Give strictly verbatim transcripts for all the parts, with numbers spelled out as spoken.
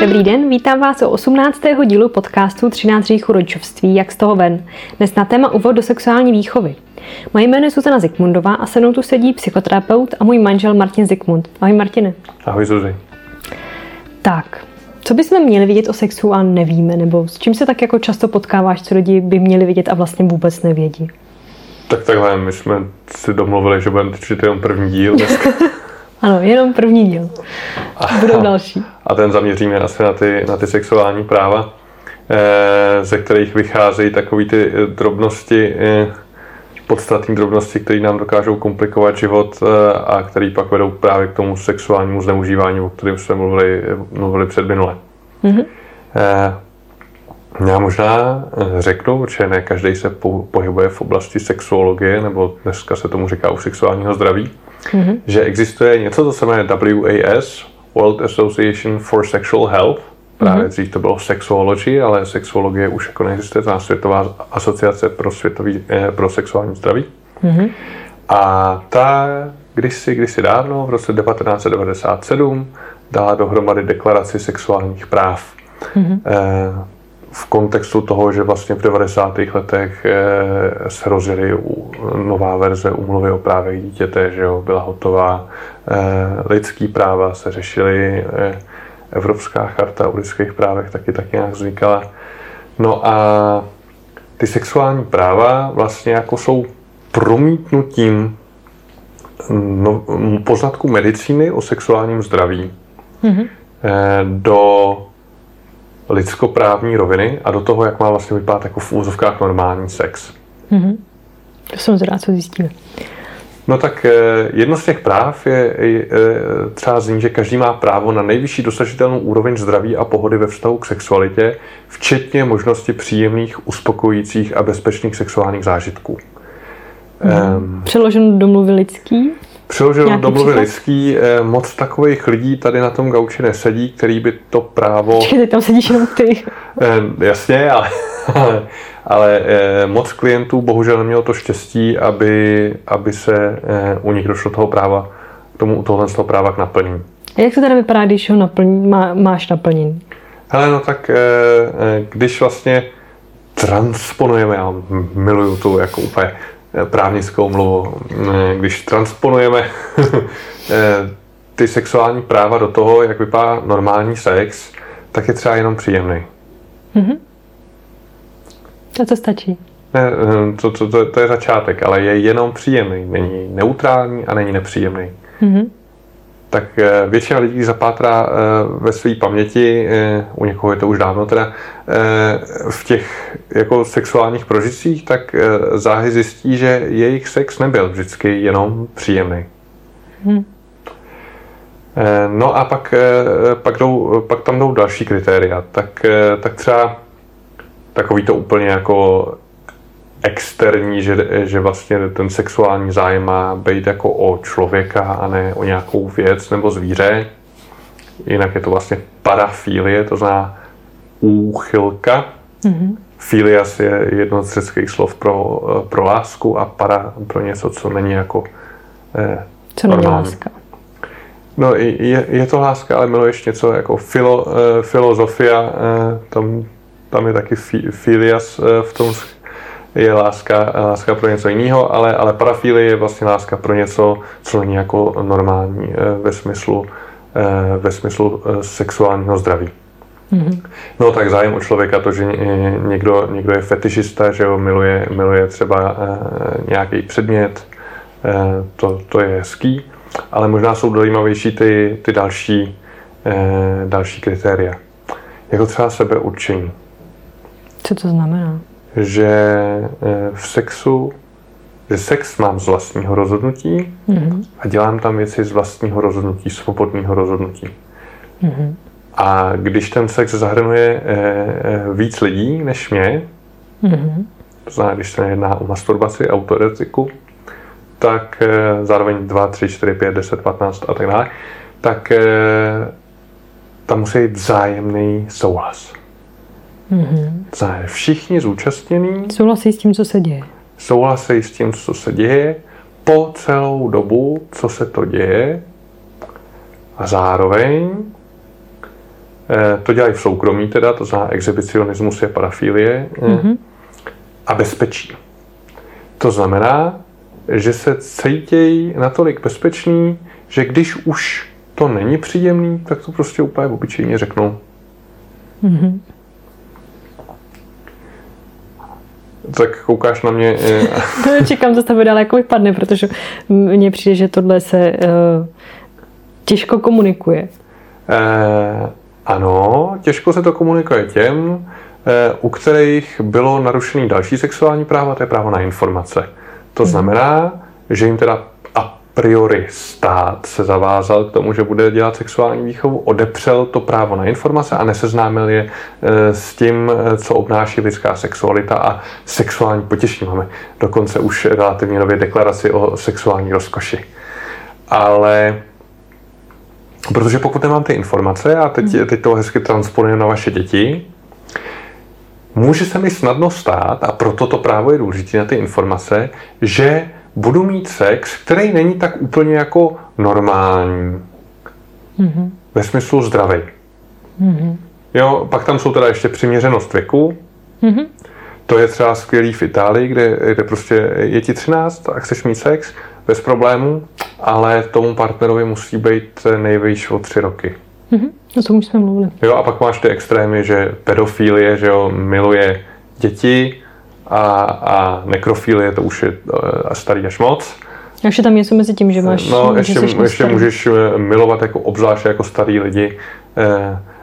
Dobrý den, vítám vás u osmnáctého dílu podcastu třináct hříchů rodičovství, jak z toho ven. Dnes na téma úvod do sexuální výchovy. Moje jméno je Zuzana Zikmundová a se mnou tu sedí psychoterapeut a můj manžel Martin Zikmund. Ahoj Martine. Ahoj Zuzi. Tak, co bychom měli vědět o sexu a nevíme, nebo s čím se tak jako často potkáváš, co lidi by měli vědět a vlastně vůbec nevědí? Tak takhle, my jsme si domluvili, že budeme točit jenom první díl dneska. Ano, jenom první díl. Budou další. A ten zaměříme asi na ty, na ty sexuální práva, ze kterých vycházejí takové ty drobnosti, podstatné drobnosti, které nám dokážou komplikovat život a které pak vedou právě k tomu sexuálnímu zneužívání, o kterém jsme mluvili, mluvili před minule. Mm-hmm. Já možná řeknu, že ne každý se pohybuje v oblasti sexuologie, nebo dneska se tomu říká u sexuálního zdraví, mm-hmm. že existuje něco, co se jmenuje W A S, World Association for Sexual Health. Právě mm-hmm. dřív to bylo sexuology, ale sexuologie už jako neexistuje, to je Světová asociace pro, světový, eh, pro sexuální zdraví. Mm-hmm. A ta kdysi, kdysi dávno, v roce devatenáct set devadesát sedm, dala dohromady deklaraci sexuálních práv. Mm-hmm. Eh, v kontextu toho, že vlastně v devadesátých letech se rozjeli nová verze úmluvy o právech dítěte, že jo, byla hotová, lidský práva se řešily, Evropská charta o lidských právech taky tak nějak vznikala. No a ty sexuální práva vlastně jako jsou promítnutím poznatků medicíny o sexuálním zdraví mm-hmm. do lidskoprávní roviny a do toho, jak má vlastně vypadat jako v úzovkách normální sex. Mm-hmm. To jsem zrát, co zjistíme. No tak jedno z těch práv je, je třeba zní, že každý má právo na nejvyšší dosažitelnou úroveň zdraví a pohody ve vztahu k sexualitě, včetně možnosti příjemných, uspokojících a bezpečných sexuálních zážitků. Mm-hmm. Um, Přeloženo domluvy lidský? Přeloženo domluvy lidský, moc takových lidí tady na tom gauči nesedí, který by to právo... Počkej, tam sedíš jenom ty. Jasně, ale, ale, ale moc klientů bohužel nemělo to štěstí, aby, aby se u nich došlo toho práva, k tomu u tohle z toho práva k naplnění. A jak to teda vypadá, když ho naplň, má, máš naplnění? Hele, no tak když vlastně transponujeme, já miluju tu jako úplně právnickou mluvu. Když transponujeme ty sexuální práva do toho, jak vypadá normální sex, tak je třeba jenom příjemný. Mm-hmm. To to stačí. Ne, to, to, to, to je začátek, ale je jenom příjemný. Není neutrální a není nepříjemný. Mm-hmm. Tak většina lidí zapátrá ve své paměti, u někoho je to už dávno teda, v těch jako sexuálních prožitcích, tak záhy zjistí, že jejich sex nebyl vždycky jenom příjemný. Hmm. No a pak, pak, jdou, pak tam jdou další kritéria. Tak, tak třeba takový to úplně jako externí, že, že vlastně ten sexuální zájem má být jako o člověka a ne o nějakou věc nebo zvíře. Jinak je to vlastně parafilie, to znamená úchylka. Mm-hmm. Filias je jedno z řeckých slov pro, pro lásku a para pro něco, co není jako eh, co normální. Co není láska? No je, je to láska, ale miluješ něco jako filo, eh, filozofia, eh, tam, tam je taky fi, filias eh, v tom je láska, láska pro něco jiného, ale, ale parafilie je vlastně láska pro něco, co není jako normální ve smyslu, ve smyslu sexuálního zdraví. Mm-hmm. No tak zájem o člověka, to, že někdo, někdo je fetišista, že ho miluje, miluje třeba nějaký předmět, to, to je hezký, ale možná jsou dojímavější ty, ty další, další kritéria. Jako třeba sebeurčení. Co to znamená? Že v sexu, že sex mám z vlastního rozhodnutí mm-hmm. a dělám tam věci z vlastního rozhodnutí, svobodného rozhodnutí. Mm-hmm. A když ten sex zahrnuje víc lidí než mě, mm-hmm. to znamená, když se jedná o masturbaci, autoerotiku, tak zároveň dva, tři, čtyři, pět, deset, patnáct a tak dále, tak tam musí být vzájemný souhlas. Mm-hmm. Všichni zúčastnění souhlasí s tím, co se děje. Souhlasí s tím, co se děje, po celou dobu, co se to děje, a zároveň to dělají v soukromí teda, to znamená exhibicionismus je parafilie, mm-hmm. a bezpečí. To znamená, že se cítějí natolik bezpeční, že když už to není příjemný, tak to prostě úplně obyčejně řeknou. Mm-hmm. Tak koukáš na mě. No, čekám, co z tebe dál jako vypadne, protože mně přijde, že tohle se uh, těžko komunikuje. Eh, ano, těžko se to komunikuje těm, eh, u kterých bylo narušený další sexuální právo, to je právo na informace. To znamená, že jim teda a priori stát se zavázal k tomu, že bude dělat sexuální výchovu, odepřel to právo na informace a neseznámil je s tím, co obnáší lidská sexualita a sexuální potěšení. Máme dokonce už relativně nově deklaraci o sexuální rozkoši. Ale protože pokud nemám ty informace, a teď, teď to hezky transponujeme na vaše děti, může se mi snadno stát, a proto to právo je důležité na ty informace, že budu mít sex, který není tak úplně jako normální. Mm-hmm. Ve smyslu zdravý. Mm-hmm. Jo, pak tam jsou teda ještě přiměřenost věku. Mm-hmm. To je třeba skvělý v Itálii, kde, kde prostě je ti třináct a chceš mít sex bez problémů, ale tomu partnerovi musí být nejvýš o tři roky. Mm-hmm. O tom už jsme mluvili. Jo, a pak máš ty extrémy, že pedofilie, že jo, miluje děti a, a nekrofilie, to už je starý až moc. A ještě tam něco mezi tím, že máš... No, že ještě, ještě můžeš milovat jako obzvlášť jako starý lidi.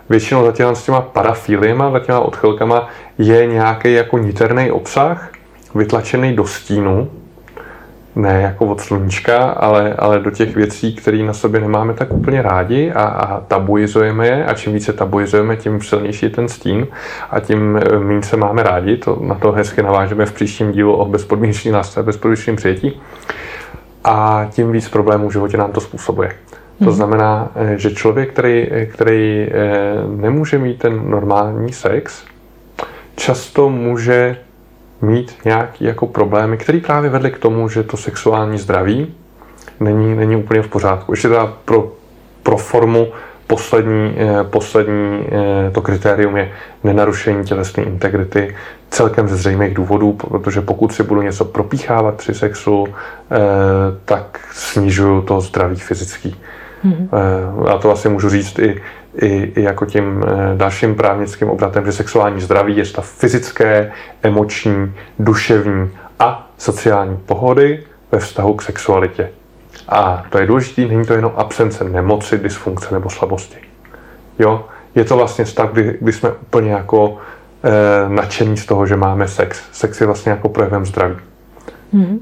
Většinou za těma, s těma parafiliema, za těma odchylkama je nějaký jako niterný obsah, vytlačený do stínu. Ne jako od sluníčka, ale, ale do těch věcí, které na sobě nemáme tak úplně rádi a, a tabuizujeme je. A čím více tabuizujeme, tím silnější je ten stín a tím méně se máme rádi. To, na to hezky navážeme v příštím dílu o bezpodmínečné lásce a bezpodmínečném přijetí. A tím víc problémů v životě nám to způsobuje. To znamená, že člověk, který, který nemůže mít ten normální sex, často může mít nějaké jako problémy, které právě vedly k tomu, že to sexuální zdraví není, není úplně v pořádku. Ještě teda pro, pro formu poslední, eh, poslední eh, to kritérium je nenarušení tělesné integrity celkem ze zřejmých důvodů, protože pokud si budu něco propíchávat při sexu, eh, tak snižuju to zdraví fyzický. Mm-hmm. Eh, a to asi můžu říct i I, i jako tím dalším právnickým obratem, že sexuální zdraví je stav fyzické, emoční, duševní a sociální pohody ve vztahu k sexualitě. A to je důležité, není to jenom absence nemoci, dysfunkce nebo slabosti. Jo? Je to vlastně stav, kdy, kdy jsme úplně jako e, nadšení z toho, že máme sex. Sex je vlastně jako projevem zdraví. Mm-hmm.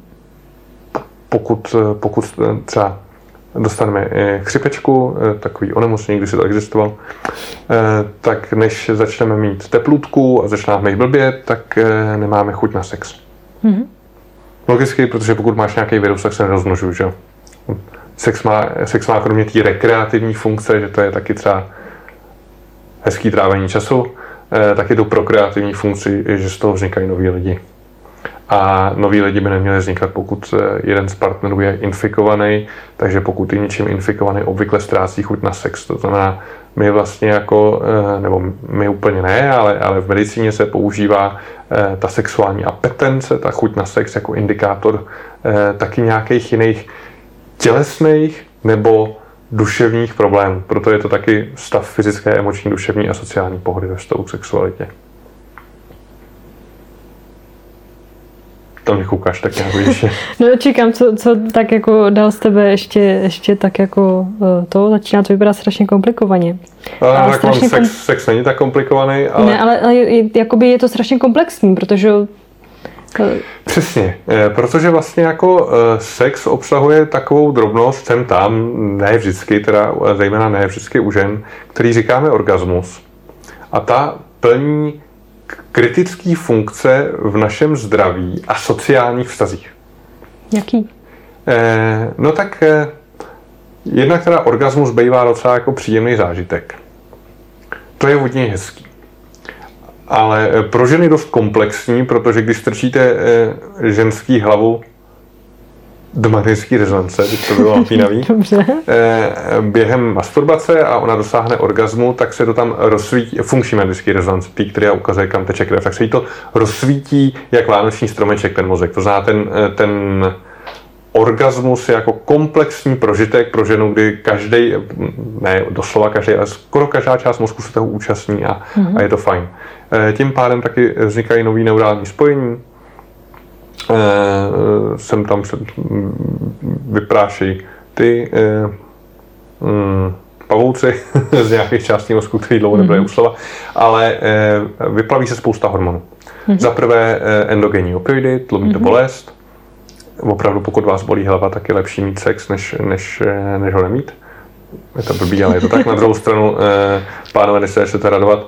Pokud, pokud třeba dostaneme chřipečku, takový onemocnění, když se to existoval, tak než začneme mít teplutku a začnáme jít blbě, tak nemáme chuť na sex. Mm-hmm. Logicky, protože pokud máš nějaký virus, tak se nerozmnožují, že? Sex má, sex má kromě té rekreativní funkce, že to je taky třeba hezký trávení času, tak je to prokreativní funkci, že z toho vznikají noví lidi. A noví lidi by neměli vznikat, pokud jeden z partnerů je infikovaný, takže pokud je něčím infikovaný, obvykle ztrácí chuť na sex. To znamená, my vlastně jako, nebo my úplně ne, ale, ale v medicíně se používá ta sexuální apetence, ta chuť na sex jako indikátor taky nějakých jiných tělesných nebo duševních problémů. Proto je to taky stav fyzické, emoční, duševní a sociální pohody ve vztahu k sexualitě. Tam mě koukáš tak nějak víš. No čekám, co, co tak jako dal z tebe ještě, ještě tak jako to, začíná to vypadat strašně komplikovaně. Ale a tak strašně sex, kom... sex není tak komplikovaný, ale... Ne, ale, ale je, jakoby je to strašně komplexní, protože... Přesně, protože vlastně jako sex obsahuje takovou drobnost, sem tam, ne vždycky, teda zejména ne vždycky u žen, který říkáme orgasmus. A ta plní kritické funkce v našem zdraví a sociálních vztazích. Jaký? Eh, no tak eh, jednak teda orgasmus bývá docela jako příjemný zážitek. To je hodně hezký. Ale eh, pro ženy dost komplexní, protože když strčíte eh, ženský hlavu do magnetické rezonance, teď to bylo napínavý, během masturbace a ona dosáhne orgazmu, tak se to tam rozsvítí, funkční magnetický rezonance, tý, která ukazuje, kam teče krev, tak se jí to rozsvítí jak vánoční stromeček, ten mozek. To znamená, ten, ten orgasmus je jako komplexní prožitek pro ženu, kdy každý, ne doslova každý, ale skoro každá část mozku se toho účastní a, mm-hmm. a je to fajn. Tím pádem taky vznikají nový neurální spojení, Uh, sem tam se vyprášejí ty uh, um, pavouci z nějakých částí mozku, který dlouho nebyly u slova, ale uh, vyplaví se spousta hormonů. Mm-hmm. Za prvé uh, endogenní opioidy, tlumí mm-hmm. to bolest. Opravdu pokud vás bolí hlava, tak je lepší mít sex, než, než, než ho nemít. Je to blbý, ale je to tak. Na druhou stranu, uh, pánové, než se chcete radovat, uh,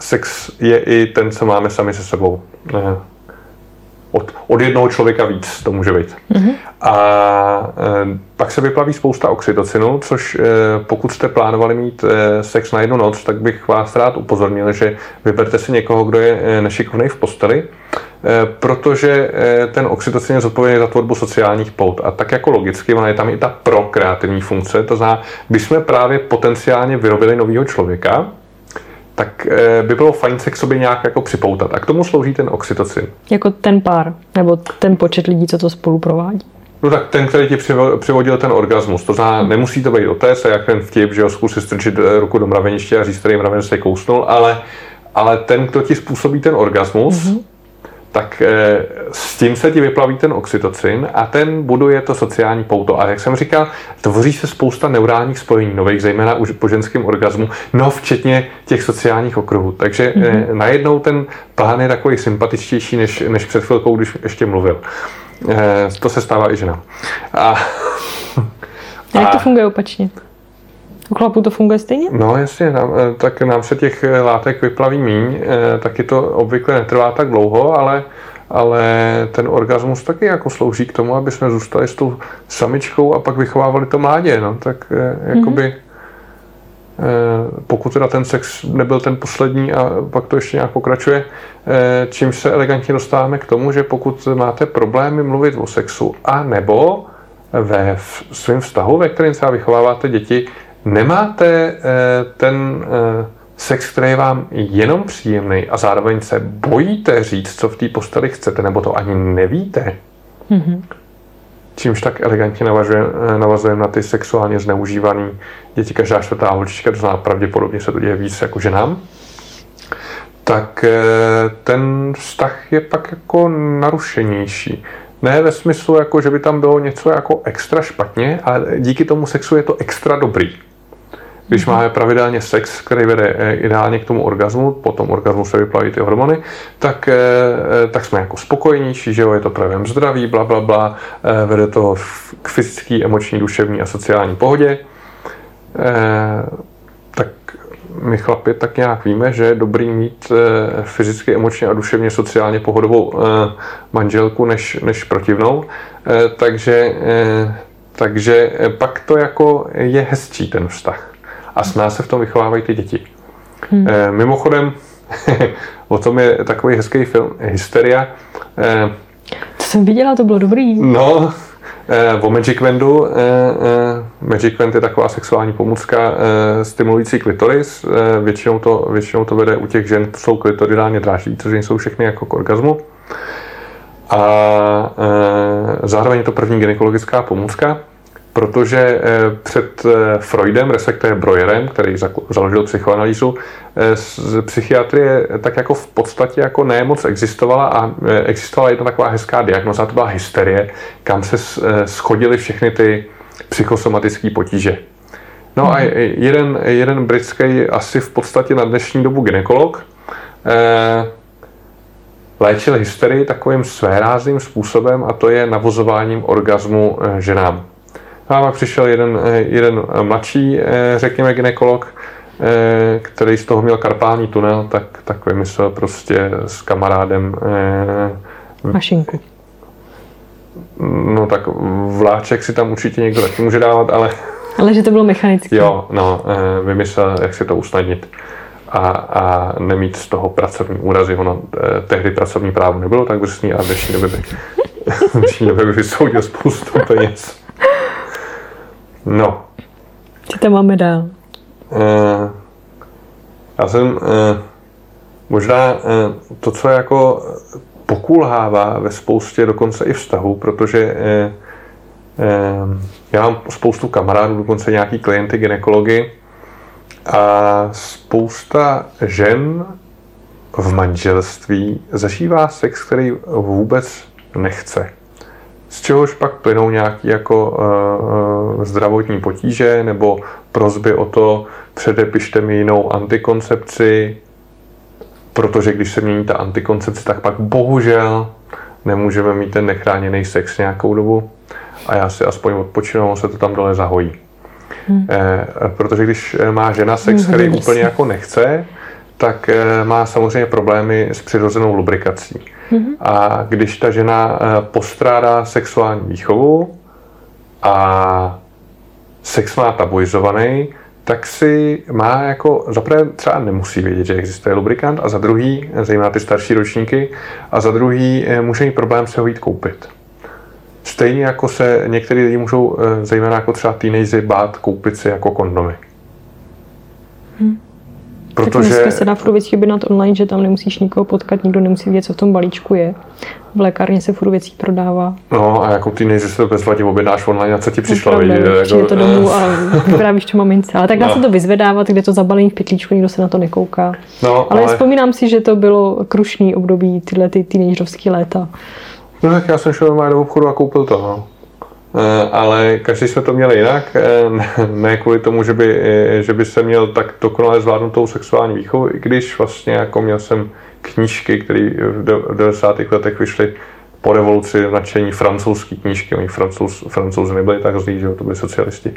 sex je i ten, co máme sami se sebou. Uh, Od, od jednoho člověka víc to může být. Mm-hmm. A e, pak se vyplaví spousta oxytocinu, což e, pokud jste plánovali mít e, sex na jednu noc, tak bych vás rád upozornil, že vyberte si někoho, kdo je e, nešikovnej v posteli, e, protože e, ten oxytocin je zodpovědný za tvorbu sociálních pout. A tak jako logicky, ona je tam i ta prokreativní funkce, to znamená, když jsme právě potenciálně vyrobili nového člověka, tak by bylo fajn se k sobě nějak jako připoutat. A k tomu slouží ten oxytocin. Jako ten pár, nebo ten počet lidí, co to spolu provádí? No tak ten, který ti přivodil ten orgasmus. To znamená, hmm. nemusí to být o té, se jak ten vtip, že ho zkusí strčit ruku do mraveniště a říct, který mraveniště se kousnul, ale, ale ten, kdo ti způsobí ten orgasmus, hmm. tak e, s tím se ti vyplaví ten oxytocin a ten buduje to sociální pouto. A jak jsem říkal, tvoří se spousta neurálních spojení nových, zejména už po ženském orgazmu, no včetně těch sociálních okruhů. Takže mm-hmm. e, najednou ten plán je takový sympatičtější, než, než před chvilkou, když ještě mluvil. E, to se stává i ženám. A, a jak to funguje opačně? U chlapů to funguje stejně? No jasně, nám, tak nám se těch látek vyplaví míň, taky to obvykle netrvá tak dlouho, ale, ale ten orgasmus taky jako slouží k tomu, aby jsme zůstali s tou samičkou a pak vychovávali to mládě, no, tak jakoby, mm-hmm. pokud teda ten sex nebyl ten poslední a pak to ještě nějak pokračuje, čím se elegantně dostáváme k tomu, že pokud máte problémy mluvit o sexu, a nebo ve svém vztahu, ve kterém se vychováváte děti, nemáte ten sex, který je vám jenom příjemný a zároveň se bojíte říct, co v té posteli chcete, nebo to ani nevíte, mm-hmm. čímž tak elegantně navazujeme na ty sexuálně zneužívané děti, každá čtvrtá holčička, to znamená, pravděpodobně se to děje víc jako ženám, tak ten vztah je pak jako narušenější. Ne ve smyslu, jako, že by tam bylo něco jako extra špatně, ale díky tomu sexu je to extra dobrý. Když máme pravidelně sex, který vede ideálně k tomu orgazmu, potom orgazmu se vyplaví ty hormony, tak, tak jsme jako spokojenější, že jo, je to projevem zdraví, bla, bla, bla, vede to k fyzický, emoční, duševní a sociální pohodě. Tak my chlapi tak nějak víme, že je dobrý mít e, fyzicky, emočně a duševně sociálně pohodovou e, manželku než, než protivnou, e, takže, e, takže pak to jako je hezčí ten vztah a s nás se v tom vychovávají ty děti. Hmm. E, mimochodem, o tom je takový hezký film Hysteria. E, to jsem viděla, to bylo dobrý. No, o Magic Wandu. Magic Wand je taková sexuální pomůcka stimulující klitoris. Většinou to, většinou to vede u těch žen, co jsou klitoridálně dráždí, což jsou všechny jako k orgazmu. A zároveň je to první gynekologická pomůcka, protože před Freudem, respektive Breuerem, který založil psychoanalýzu, psychiatrie tak jako v podstatě jako nemoc existovala a existovala jedna taková hezká diagnoza, to byla hysterie, kam se shodily všechny ty psychosomatické potíže. No a jeden, jeden britský asi v podstatě na dnešní dobu gynekolog léčil hysterii takovým svérázným způsobem a to je navozováním orgazmu ženám. A pak přišel jeden, jeden mladší, řekněme, gynekolog, který z toho měl karpální tunel, tak, tak vymyslel prostě s kamarádem mašinku. No tak vláček si tam určitě někdo taky může dávat, ale... Ale že to bylo mechanické. Jo, no, vymyslel, jak si to usnadnit a, a nemít z toho pracovní úrazy. Ono tehdy pracovní právo nebylo tak brzný a v dnešní době by Žínovek vysoudil spoustu peněz. No. Co tam máme dál? Uh, já jsem... Uh, možná uh, to, co jako pokulhává ve spoustě dokonce i vztahu, protože uh, uh, já mám spoustu kamarádů, dokonce nějaký klienty, gynekology, a spousta žen v manželství zažívá sex, který vůbec nechce. Z čehož pak plynou nějaké jako uh, zdravotní potíže nebo prosby o to, předepište mi jinou antikoncepci, protože když se mění ta antikoncepce, tak pak bohužel nemůžeme mít ten nechráněný sex nějakou dobu a já si aspoň odpočinu, se to tam dole zahojí. Hmm. Eh, protože když má žena sex, který hmm. úplně jako nechce, tak eh, má samozřejmě problémy s přirozenou lubrikací. Hmm. A když ta žena eh, postrádá sexuální výchovu a sex má tabuizovaný, tak si má jako, za prvé třeba nemusí vědět, že existuje lubrikant, a za druhý, zejména ty starší ročníky, a za druhý eh, může mít problém se ho jít koupit. Stejně jako se některý lidi můžou, zejména jako třeba teenageři, bát koupit si jako kondomy. Hmm. Protože... Tak dneska se dá furt objednat online, že tam nemusíš nikoho potkat, nikdo nemusí vědět, co v tom balíčku je. V lékárně se furt věcí prodává. No a jako teenageři se bezvadě objednáš online a co ti přišla, vidíš? Přijde jako... to domů a vyprávíš to mamince. Ale tak dá no. se to vyzvedávat, kde to zabalení v pytlíčku, nikdo se na to nekouká. No, ale, ale vzpomínám si, že to bylo krušný období, tyhle ty teenagerovský léta. No tak já jsem šel normálně do obchodu a koupil to, no. E, ale každý jsme to měli jinak, e, ne kvůli tomu, že by, e, že by se měl tak dokonale zvládnutou sexuální výchovu, i když vlastně jako měl jsem knížky, které v devadesátých letech vyšly po revoluci, nadšení francouzský knížky, oni francouz, francouzi nebyli tak zlí, že to byli socialisti,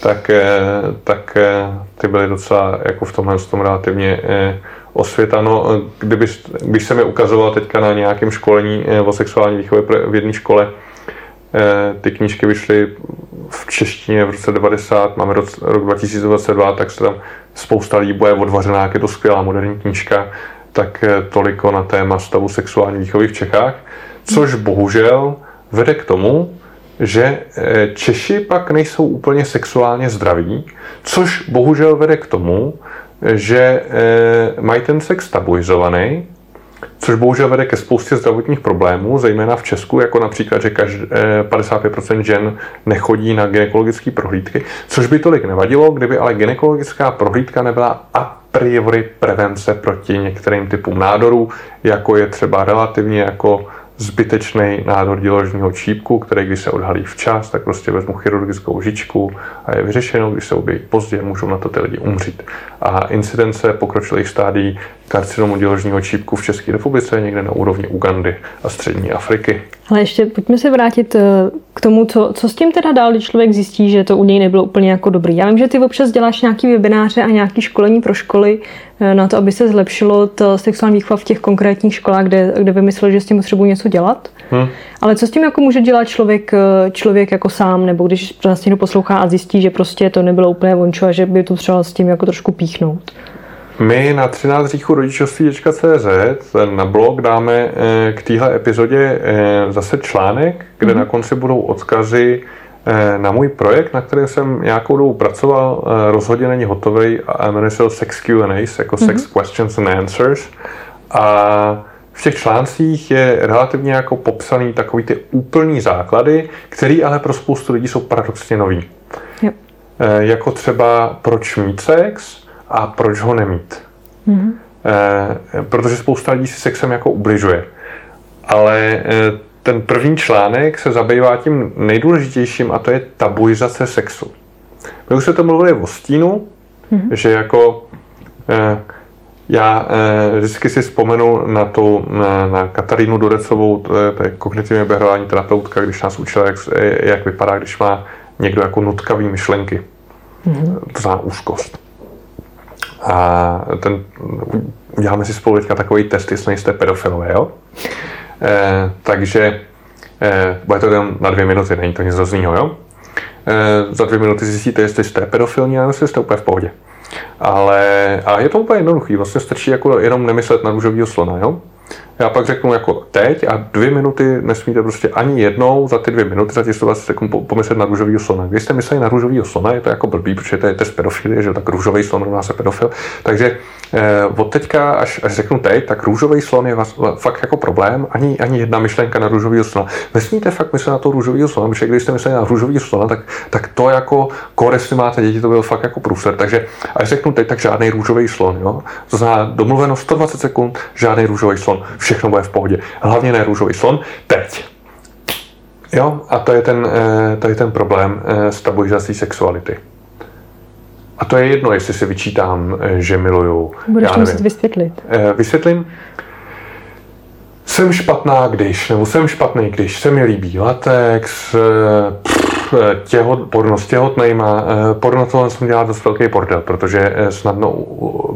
tak, e, tak e, ty byly docela jako v tomhle tom relativně e, osvěta, no, kdyby, když jsem je ukazoval teďka na nějakém školení o sexuální výchově v jedné škole, ty knížky vyšly v češtině v roce devadesát, máme rok dva tisíce dvacet dva, tak se tam spousta lidí boje odvařenák, je to skvělá moderní knížka, tak toliko na téma stavu sexuální výchovy v Čechách, což bohužel vede k tomu, že Češi pak nejsou úplně sexuálně zdraví, což bohužel vede k tomu, že e, mají ten sex tabuizovaný, což bohužel vede ke spoustě zdravotních problémů, zejména v Česku, jako například, že každý, e, padesát pět procent žen nechodí na gynekologické prohlídky, což by tolik nevadilo, kdyby ale gynekologická prohlídka nebyla a priori prevence proti některým typům nádorů, jako je třeba relativně jako zbytečný nádor děložního čípku, který když se odhalí včas, tak prostě vezmu chirurgickou lžičku a je vyřešeno, když se objeví pozdě, můžou na to ty lidi umřít. A incidence pokročilých stádií karcinomu děložního čípku v České republice někde na úrovni Ugandy a střední Afriky. Ale ještě pojďme se vrátit k tomu, co, co s tím teda dál, když člověk zjistí, že to u něj nebylo úplně jako dobrý. Já vím, že ty občas děláš nějaký webináře a nějaký školení pro školy na to, aby se zlepšilo to sexuální výchova v těch konkrétních školách, kde, kde vymysleli, že s tím potřebují něco dělat. Hmm. Ale co s tím jako může dělat člověk, člověk jako sám, nebo když nás někdo poslouchá a zjistí, že prostě to nebylo úplně vončo a že by to třeba s tím jako trošku píchnout? My na třináct hříchů rodičovství tečka cé zet na blog dáme k téhle epizodě zase článek, kde hmm. na konci budou odkazy na můj projekt, na který jsem nějakou dobu pracoval, rozhodně není hotový, a jmenuje se Sex Q and A's, jako mm-hmm. Sex Questions and Answers. A v těch článcích je relativně jako popsaný takový ty úplný základy, které ale pro spoustu lidí jsou paradoxně nový. Yep. E, jako třeba proč mít sex a proč ho nemít. Mm-hmm. E, protože spousta lidí si sexem jako ubližuje. Ale e, ten první článek se zabývá tím nejdůležitějším, a to je tabuizace sexu. My už se to mluvili o stínu, mm-hmm. že jako eh, já eh, vždycky si vzpomenu na tu, na, na Katarínu Dorecovou, to je, to je kognitivně behaviorální terapeutka, když nás učila, jak, jak vypadá, když má někdo jako nutkavý myšlenky. Mm-hmm. To znamená úzkost. A ten, uděláme si spolu teďka takový test, jestli nejste pedofilové, jo? Eh, takže eh, bude to jen na dvě minuty, není to nic roznýho, jo? Eh, za dvě minuty zjistíte, jestli jste pedofilní, nebo jestli jste úplně v pohodě. Ale a je to úplně jednoduchý, vlastně stačí jako jenom nemyslet na růžovýho slona, jo? Já pak řeknu jako teď a dvě minuty nesmíte prostě ani jednou za ty dvě minuty, za těch sto dvacet sekund pomyslet na růžovýho slona. Když jste mysleli na růžovýho slona, je to jako blbý, protože to je test pedofilie, že tak růžový slon rovná se pedofil. Takže eh, od teďka, až, až řeknu teď, tak růžový slon je vás, fakt jako problém, ani, ani jedna myšlenka na růžovýho slona. Nesmíte fakt myslet na toho růžovýho slona, protože když jste mysleli na růžovýho slona, tak, tak to jako korec máte děti, to byl fakt jako průser. Takže až řeknu teď, tak žádný růžový slon. Jo? To znamená domluveno sto dvacet sekund, žádný růžový slon. Všechno bude v pohodě. Hlavně ne růžový slon. Teď. Jo? A to je ten, to je ten problém s tabuizací sexuality. A to je jedno, jestli si vyčítám, že miluju. Budeš muset vysvětlit. Vysvětlím. Jsem špatná když, nebo jsem špatný když, se mi líbí latex, pff, těhot, pornost těhotnejma. Porno tohle jsem dělal dost velký bordel, protože snadno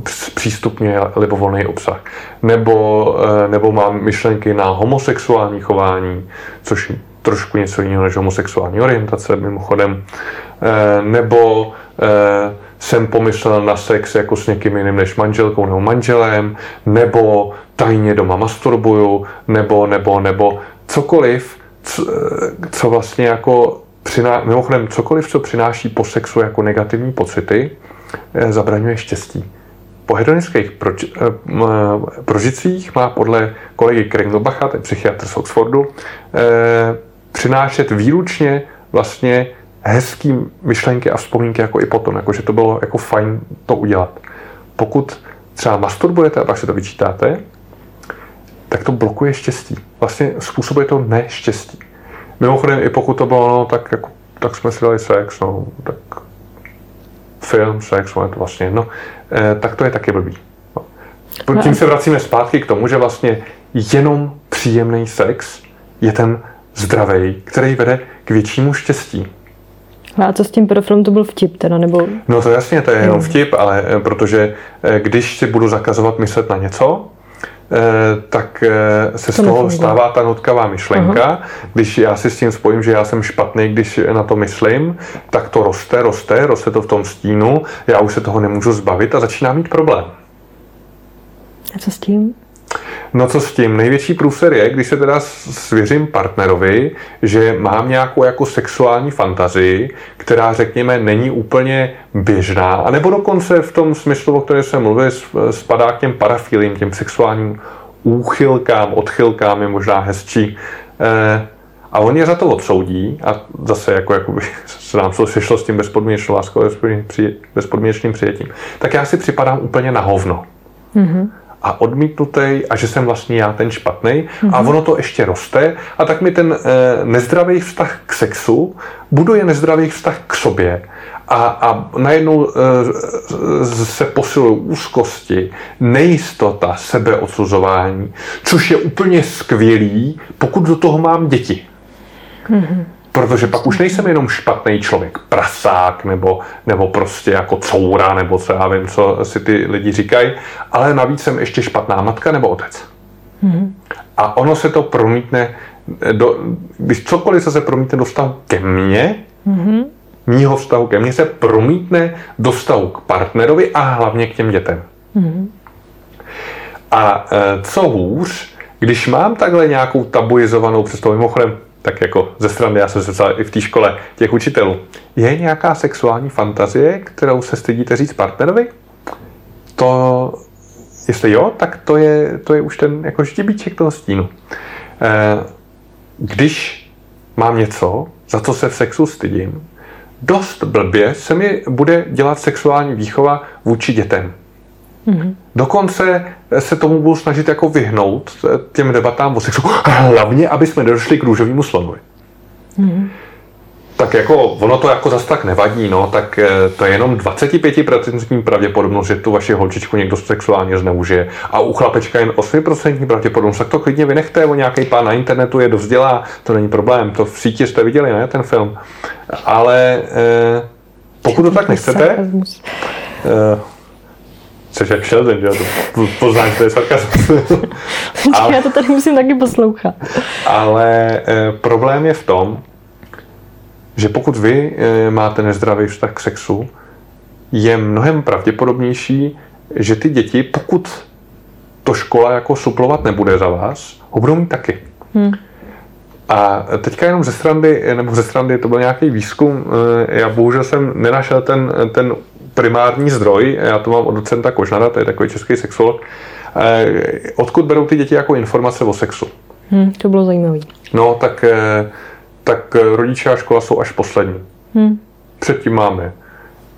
zpřístupňuje libovolný obsah. Nebo, nebo mám myšlenky na homosexuální chování, což je trošku něco jiného než homosexuální orientace, mimochodem. Nebo jsem pomyslel na sex jako s někým jiným než manželkou nebo manželem, nebo tajně doma masturbuju, nebo, nebo, nebo cokoliv, co, co vlastně jako přináší, mimochodem cokoliv, co přináší po sexu jako negativní pocity, zabraňuje štěstí. Po hedonických proč, prožicích má podle kolegy Kringelbacha, to je psychiatr z Oxfordu, přinášet výlučně vlastně hezký myšlenky a vzpomínky jako i potom, jako že to bylo jako fajn to udělat. Pokud třeba masturbujete a pak se to vyčítáte, tak to blokuje štěstí. Vlastně způsobuje to neštěstí. Mimochodem, i pokud to bylo, no, tak, jako, tak jsme si dali sex, no, tak film, sex, no, je to vlastně jedno, eh, tak to je taky blbý. No. Tím se vracíme zpátky k tomu, že vlastně jenom příjemný sex je ten zdravý, který vede k většímu štěstí. A co s tím pedofilem, to byl vtip teda, nebo? No to jasně, to je jenom vtip, ale protože když si budu zakazovat myslet na něco, tak se to z toho stává ta nutkavá myšlenka. Aha. Když já si s tím spojím, že já jsem špatný, když na to myslím, tak to roste, roste, roste to v tom stínu, já už se toho nemůžu zbavit a začíná mít problém. A co s tím? No co s tím? Největší průser je, když se teda svěřím partnerovi, že mám nějakou jako sexuální fantazii, která, řekněme, není úplně běžná, anebo dokonce v tom smyslu, o kterém jsem mluvil, spadá k těm parafilím, těm sexuálním úchylkám, odchylkám je možná hezčí. A on je za to odsoudí a zase jako, jako by se nám sešlo s tím bezpodmínečnou láskou, bezpodmínečným přijetím. Tak já si připadám úplně na hovno. Mhm. A odmítnutej a že jsem vlastně já ten špatnej mm-hmm. a ono to ještě roste a tak mi ten e, nezdravý vztah k sexu buduje nezdravý vztah k sobě a, a najednou e, se posilují úzkosti, nejistota, sebeodsuzování, což je úplně skvělý, pokud do toho mám děti. Mm-hmm. Protože pak už nejsem jenom špatný člověk, prasák, nebo, nebo prostě jako coura, nebo co já vím, co si ty lidi říkají, ale navíc jsem ještě špatná matka nebo otec. Mm-hmm. A ono se to promítne, do, když cokoliv se, se promítne do vztahu ke mně, mm-hmm. mýho vztahu ke mně se promítne do vztahu k partnerovi a hlavně k těm dětem. Mm-hmm. A co hůř, když mám takhle nějakou tabuizovanou představu, mimochodem, tak jako ze strany, já jsem se psal i v té škole těch učitelů. Je nějaká sexuální fantazie, kterou se stydíte říct partnerovi? To, jestli jo, tak to je, to je už ten jako štěbíček toho stínu. Když mám něco, za co se v sexu stydím, dost blbě se mi bude dělat sexuální výchova vůči dětem. Mm-hmm. Dokonce se tomu budu snažit jako vyhnout těm debatám o sexu, hlavně, aby jsme nedošli k růžovému slonovi. Mm-hmm. Tak jako, ono to jako zas tak nevadí, no, tak to je jenom dvacet pět procent pravděpodobnost, že tu vaši holčičku někdo sexuálně zneužije a u chlapečka jen osm procent pravděpodobnost, tak to klidně vynechte, o nějaký pán na internetu je dovzdělá, to není problém, to v síti jste viděli, ne, ten film. Ale eh, pokud to tak nechcete... Eh, Což jak šel ten, že já to poznám, to je sarkazmus. Já to tady musím taky poslouchat. Ale e, problém je v tom, že pokud vy e, máte nezdravý vztah k sexu, je mnohem pravděpodobnější, že ty děti, pokud to škola jako suplovat nebude za vás, ho budou mít taky. Hmm. A teďka jenom ze strandy, nebo ze strandy, to byl nějaký výzkum, já bohužel jsem nenašel ten, ten primární zdroj, já to mám od docenta Kožnara, to je takový český sexolog, odkud berou ty děti jako informace o sexu. Hmm, to bylo zajímavé. No, tak, tak rodiče a škola jsou až poslední. Hmm. Předtím máme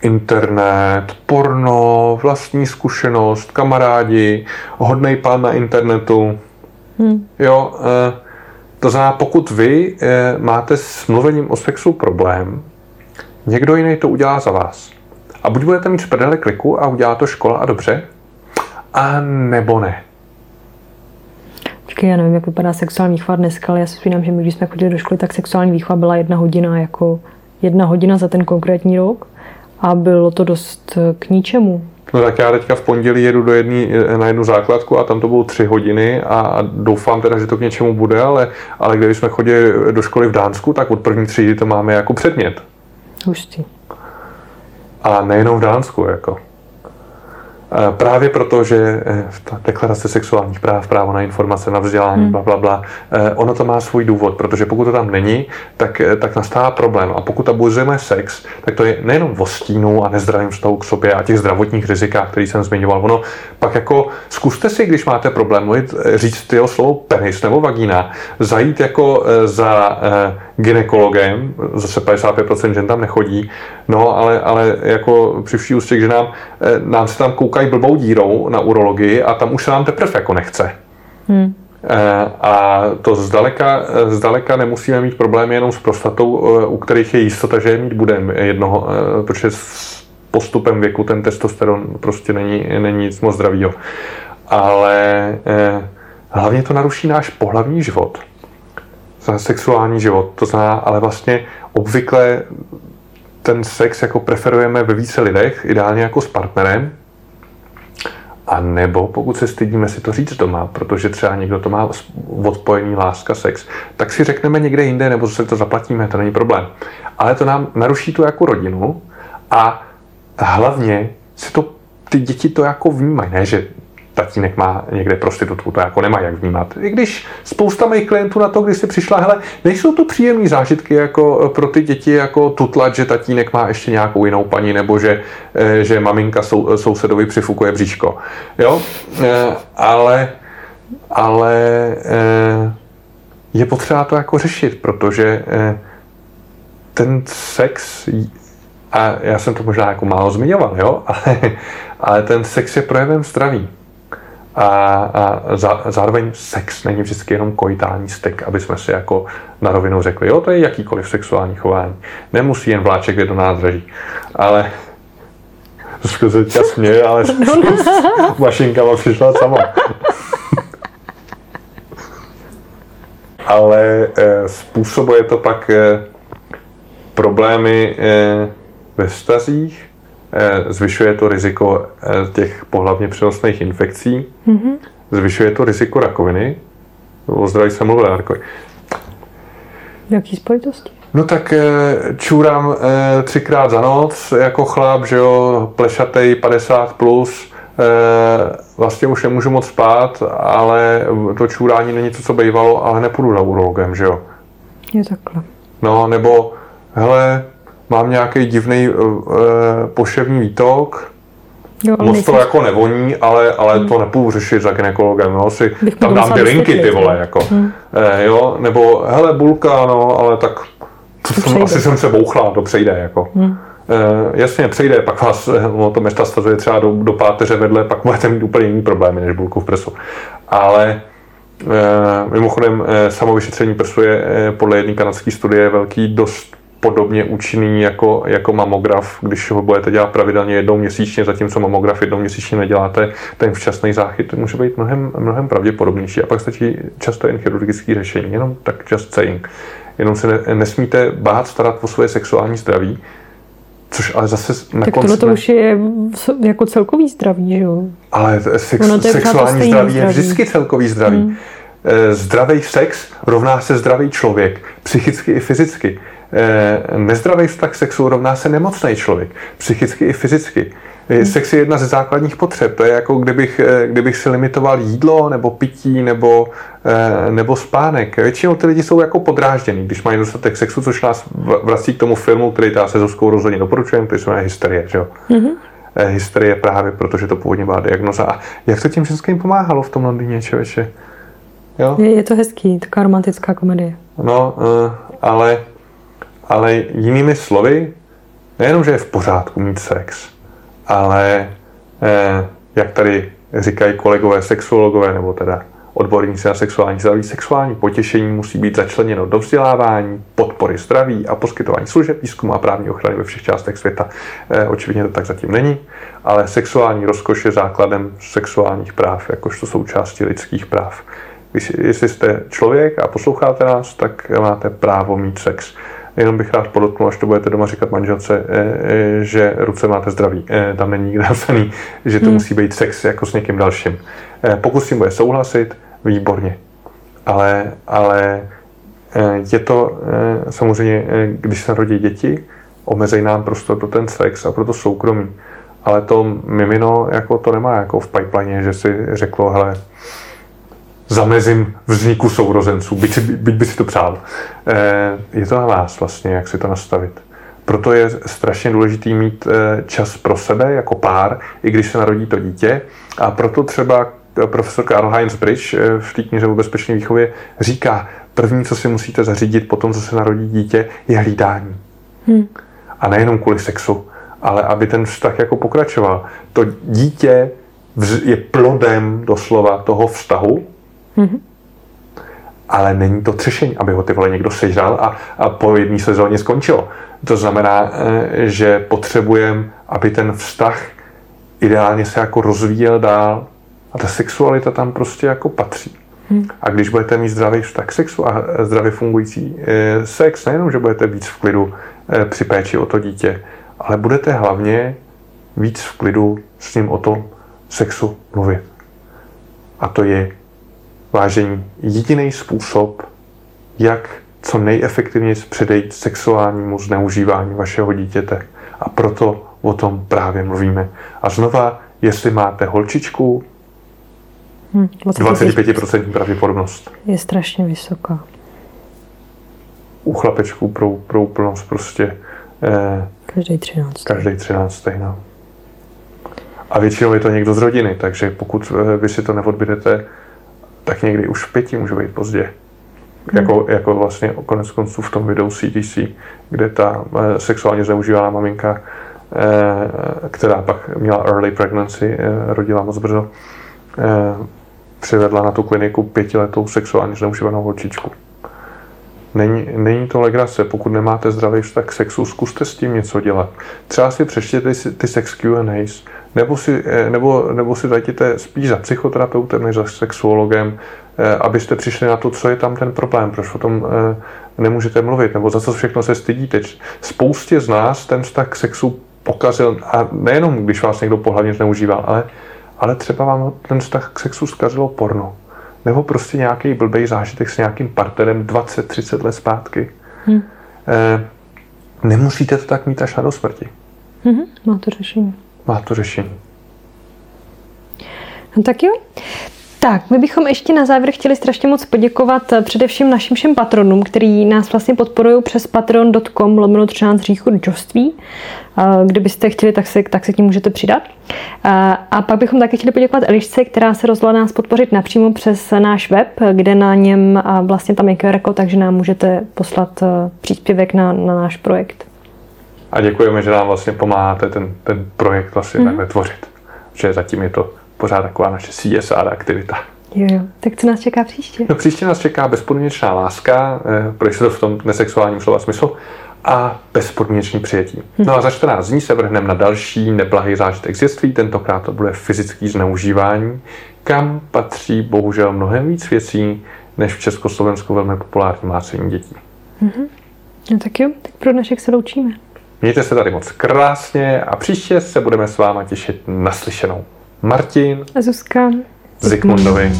internet, porno, vlastní zkušenost, kamarádi, hodnej pán na internetu. Hmm. Jo, to znamená, pokud vy máte s mluvením o sexu problém, někdo jiný to udělá za vás. A buď budete mít z prdele kliku a udělá to škola a dobře, a nebo ne. Já nevím, jak vypadá sexuální výchova dneska, ale já si vzpomínám, že my, když jsme chodili do školy, tak sexuální výchova byla jedna hodina, jako jedna hodina za ten konkrétní rok a bylo to dost k ničemu. No tak já teďka v pondělí jedu do jedný, na jednu základku a tam to bylo tři hodiny a, a doufám teda, že to k něčemu bude, ale, ale když jsme chodili do školy v Dánsku, tak od první třídy to máme jako předmět. Hustý. A nejenom v Dánsku, jako. Právě proto, že ta deklarace sexuálních práv, právo na informace, na vzdělání, hmm. bla, bla, bla, ono to má svůj důvod, protože pokud to tam není, tak, tak nastává problém. A pokud tabuizujeme sex, tak to je nejenom o stínu a nezdravým vztahu k sobě a těch zdravotních rizikách, který jsem zmiňoval. Ono pak jako zkuste si, když máte problém, mluvit, říct jeho slovo penis nebo vagína, zajít jako za gynekologem, zase padesát pět procent žen tam nechodí, no ale, ale jako při vší ústě, že nám, nám se tam kouká blbou dírou na urologii a tam už se nám teprve jako nechce. Hmm. A to zdaleka, zdaleka nemusíme mít problémy jenom s prostatou, u kterých je jistota, že je mít budeme jednoho, protože s postupem věku ten testosteron prostě není, není nic moc zdravýho. Ale hlavně to naruší náš pohlavní život. Sexuální život, to znamená, ale vlastně obvykle ten sex jako preferujeme ve více lidech, ideálně jako s partnerem, a nebo pokud se stydíme si to říct doma, protože třeba někdo to má odpojený láska, sex, tak si řekneme někde jinde, nebo se to zaplatíme, to není problém. Ale to nám naruší tu jako rodinu a hlavně si to, ty děti to jako vnímají, ne, že tatínek má někde prostitutku, to jako nemá jak vnímat. I když spousta mých klientů na to, když se přišla, hele, nejsou to příjemné zážitky jako pro ty děti jako tutlat, že tatínek má ještě nějakou jinou paní, nebo že, že maminka sou, sousedovi přifukuje bříško. Jo? Ale, ale je potřeba to jako řešit, protože ten sex, a já jsem to možná jako málo zmiňoval, jo? Ale, ale ten sex je projevem zdraví. A, a za, zároveň sex není vždycky jenom koitální styk, aby jsme si jako na rovinu řekli, jo, to je jakýkoliv sexuální chování. Nemusí jen vláček jít do nádraží. Ale zkusit tě směje, ale mašinkama přišla sama. Ale e, způsobuje to pak e, problémy e, ve vztazích, zvyšuje to riziko těch pohlavně přenosných infekcí, mm-hmm. zvyšuje to riziko rakoviny, o zdraví jsem mluvil, rakoviny. V jaký spojitosti? No tak čůrám třikrát za noc, jako chlap, že jo, plešatej, padesát plus, vlastně už nemůžu moc spát, ale to čůrání není to, co bývalo, ale nepůjdu za urologem, že jo. Je takhle. No, nebo, hele, mám nějaký divný e, poševní výtok, jo, moc to jako nevoní, ale, ale hmm. to nepůjdu řešit za gynekologem, no, si bych tam dám ty linky, ty vole, jako, hmm. e, jo, nebo, hele, bulka, no, ale tak, jsem, asi jsem se bouchla, to přejde, jako. Hmm. E, jasně, přejde, pak vás, no, to metastazuje třeba do, do páteře vedle, pak budete mít úplně jiný problémy, než bulku v prsu, ale... E, mimochodem, e, samovyšetření prsu je e, podle jedné kanadské studie velký dost podobně účinný jako, jako mamograf, když ho budete dělat pravidelně jednou měsíčně, zatímco mamograf jednou měsíčně neděláte, ten včasný záchyt může být mnohem, mnohem pravděpodobnější. A pak stačí často jen chirurgické řešení, jenom tak just saying. Jenom se ne, nesmíte bát starat o svoje sexuální zdraví, což ale zase na tak konci... Tak tohle už je jako celkový zdraví, že jo? Ale sex, sexuální zdraví je vždycky celkový zdraví. Hmm. Zdravý sex rovná se zdravý člověk, psychicky i fyzicky. Nezdravý vztah k sexu rovná se nemocný člověk, psychicky i fyzicky. Sex je jedna ze základních potřeb. To je jako kdybych, kdybych si limitoval jídlo, nebo pití, nebo, nebo spánek. Většinou ty lidi jsou jako podrážděný, když mají dostatek sexu, což nás vrací k tomu filmu, který já se Zuzkou rozhodně doporučujem, který se jmenuje Hysteria, že jo? Mm-hmm. Hysterie právě, protože to původně byla diagnoza. A jak to tím ženským pomáhalo v tom Londýně, člověče? Jo? Je, je to hezký, taková romantická komedie. No, ale, ale jinými slovy, nejenom, že je v pořádku mít sex, ale eh, jak tady říkají kolegové sexuologové, nebo teda odborníci na sexuální zdraví, sexuální potěšení musí být začleněno do vzdělávání, podpory zdraví a poskytování služeb, výzkumu a právní ochrany ve všech částech světa. Eh, očividně to tak zatím není, ale sexuální rozkoš je základem sexuálních práv, jakožto součástí lidských práv. Když, jestli jste člověk a posloucháte nás, tak máte právo mít sex. Jenom bych rád podotknul, až to budete doma říkat manželce, že ruce máte zdraví. Tam není nikde napsaný, že to hmm. musí být sex jako s někým dalším. Pokud s tím bude souhlasit, výborně. Ale, ale je to samozřejmě, když se rodí děti, omezejí nám prostor pro ten sex a pro to soukromí. Ale to mimino jako to nemá jako v pipeline, že si řeklo, hele, zamezím vzniku sourozenců, byť, byť by si to přál. Je to na vás vlastně, jak si to nastavit. Proto je strašně důležitý mít čas pro sebe jako pár, i když se narodí to dítě. A proto třeba profesor Karl Heinz-Bridge v té knize o bezpečné výchově říká, první, co si musíte zařídit po tom, co se narodí dítě, je hlídání. Hmm. A nejenom kvůli sexu, ale aby ten vztah jako pokračoval. To dítě je plodem doslova toho vztahu, Mm-hmm. ale není to třešení, aby ho ty vole někdo sežral a, a po jedné sezóně skončilo. To znamená, že potřebujeme, aby ten vztah ideálně se jako rozvíjel dál a ta sexualita tam prostě jako patří. Mm. A když budete mít zdravý vztah sexu a zdravě fungující sex, nejenom, že budete víc v klidu při péči o to dítě, ale budete hlavně víc v klidu s ním o tom sexu mluvit. A to je vážení, jediný způsob, jak co nejefektivněji předejít sexuálnímu zneužívání vašeho dítěte. A proto o tom právě mluvíme. A znova, jestli máte holčičku, hmm, dvacet pět procent pravděpodobnost. Je strašně vysoká. U chlapečků pro, pro úplnost prostě eh, každý třináctý. Každý třináctý, no. A většinou je to někdo z rodiny, takže pokud eh, vy si to neodbydete, tak někdy už v pěti může být pozdě. Jako, jako vlastně konec konců v tom videu C D C, kde ta sexuálně zneužívaná maminka, která pak měla early pregnancy, rodila moc brzo, přivedla na tu kliniku pětiletou sexuálně zneužívanou holčičku. Není, není to legrace, pokud nemáte zdravý vztah k sexu, zkuste s tím něco dělat. Třeba si přečtěte ty, ty sex Q and A's, nebo si, nebo, nebo si zajděte spíš za psychoterapeutem než za sexuologem, abyste přišli na to, co je tam ten problém, proč o tom nemůžete mluvit, nebo za co všechno se stydíte. Spoustě z nás ten vztah k sexu pokazil, a nejenom když vás někdo pohlavně zneužíval, ale, ale třeba vám ten vztah k sexu zkazilo porno. Nebo prostě nějaký blbej zážitek s nějakým partnerem dvacet třicet let zpátky. Hmm. E, nemusíte to tak mít až na do smrti. Hmm, má to řešení. Má to řešení. No tak jo. Tak, my bychom ještě na závěr chtěli strašně moc poděkovat především našim všem patronům, kteří nás vlastně podporují přes patreon tečka com lomeno třináct hříchů rodičovství. Kdybyste chtěli, tak se, tak se k ním můžete přidat. A pak bychom také chtěli poděkovat Elišce, která se rozhodla nás podpořit napřímo přes náš web, kde na něm vlastně tam je Q R kód, takže nám můžete poslat příspěvek na, na náš projekt. A děkujeme, že nám vlastně pomáháte ten, ten projekt vlastně mm-hmm. tvořit, že zatím je to pořád taková naše C S R aktivita. Jo, jo. Tak co nás čeká příště? No příště nás čeká bezpodmínečná láska, eh, protože to v tom nesexuálním slova smyslu, a bezpodmínečný přijetí. Hm. No a za čtrnáct dní se vrhneme na další neblahý zážitek z dětství, tentokrát to bude fyzický zneužívání, kam patří bohužel mnohem víc věcí, než v Československu velmi populární mlácení dětí. Mhm. No tak jo, tak pro dnešek se loučíme. Mějte se tady moc krásně a příště se budeme s váma těšit naslyšenou. Martin a Zuzka Zikmundovi.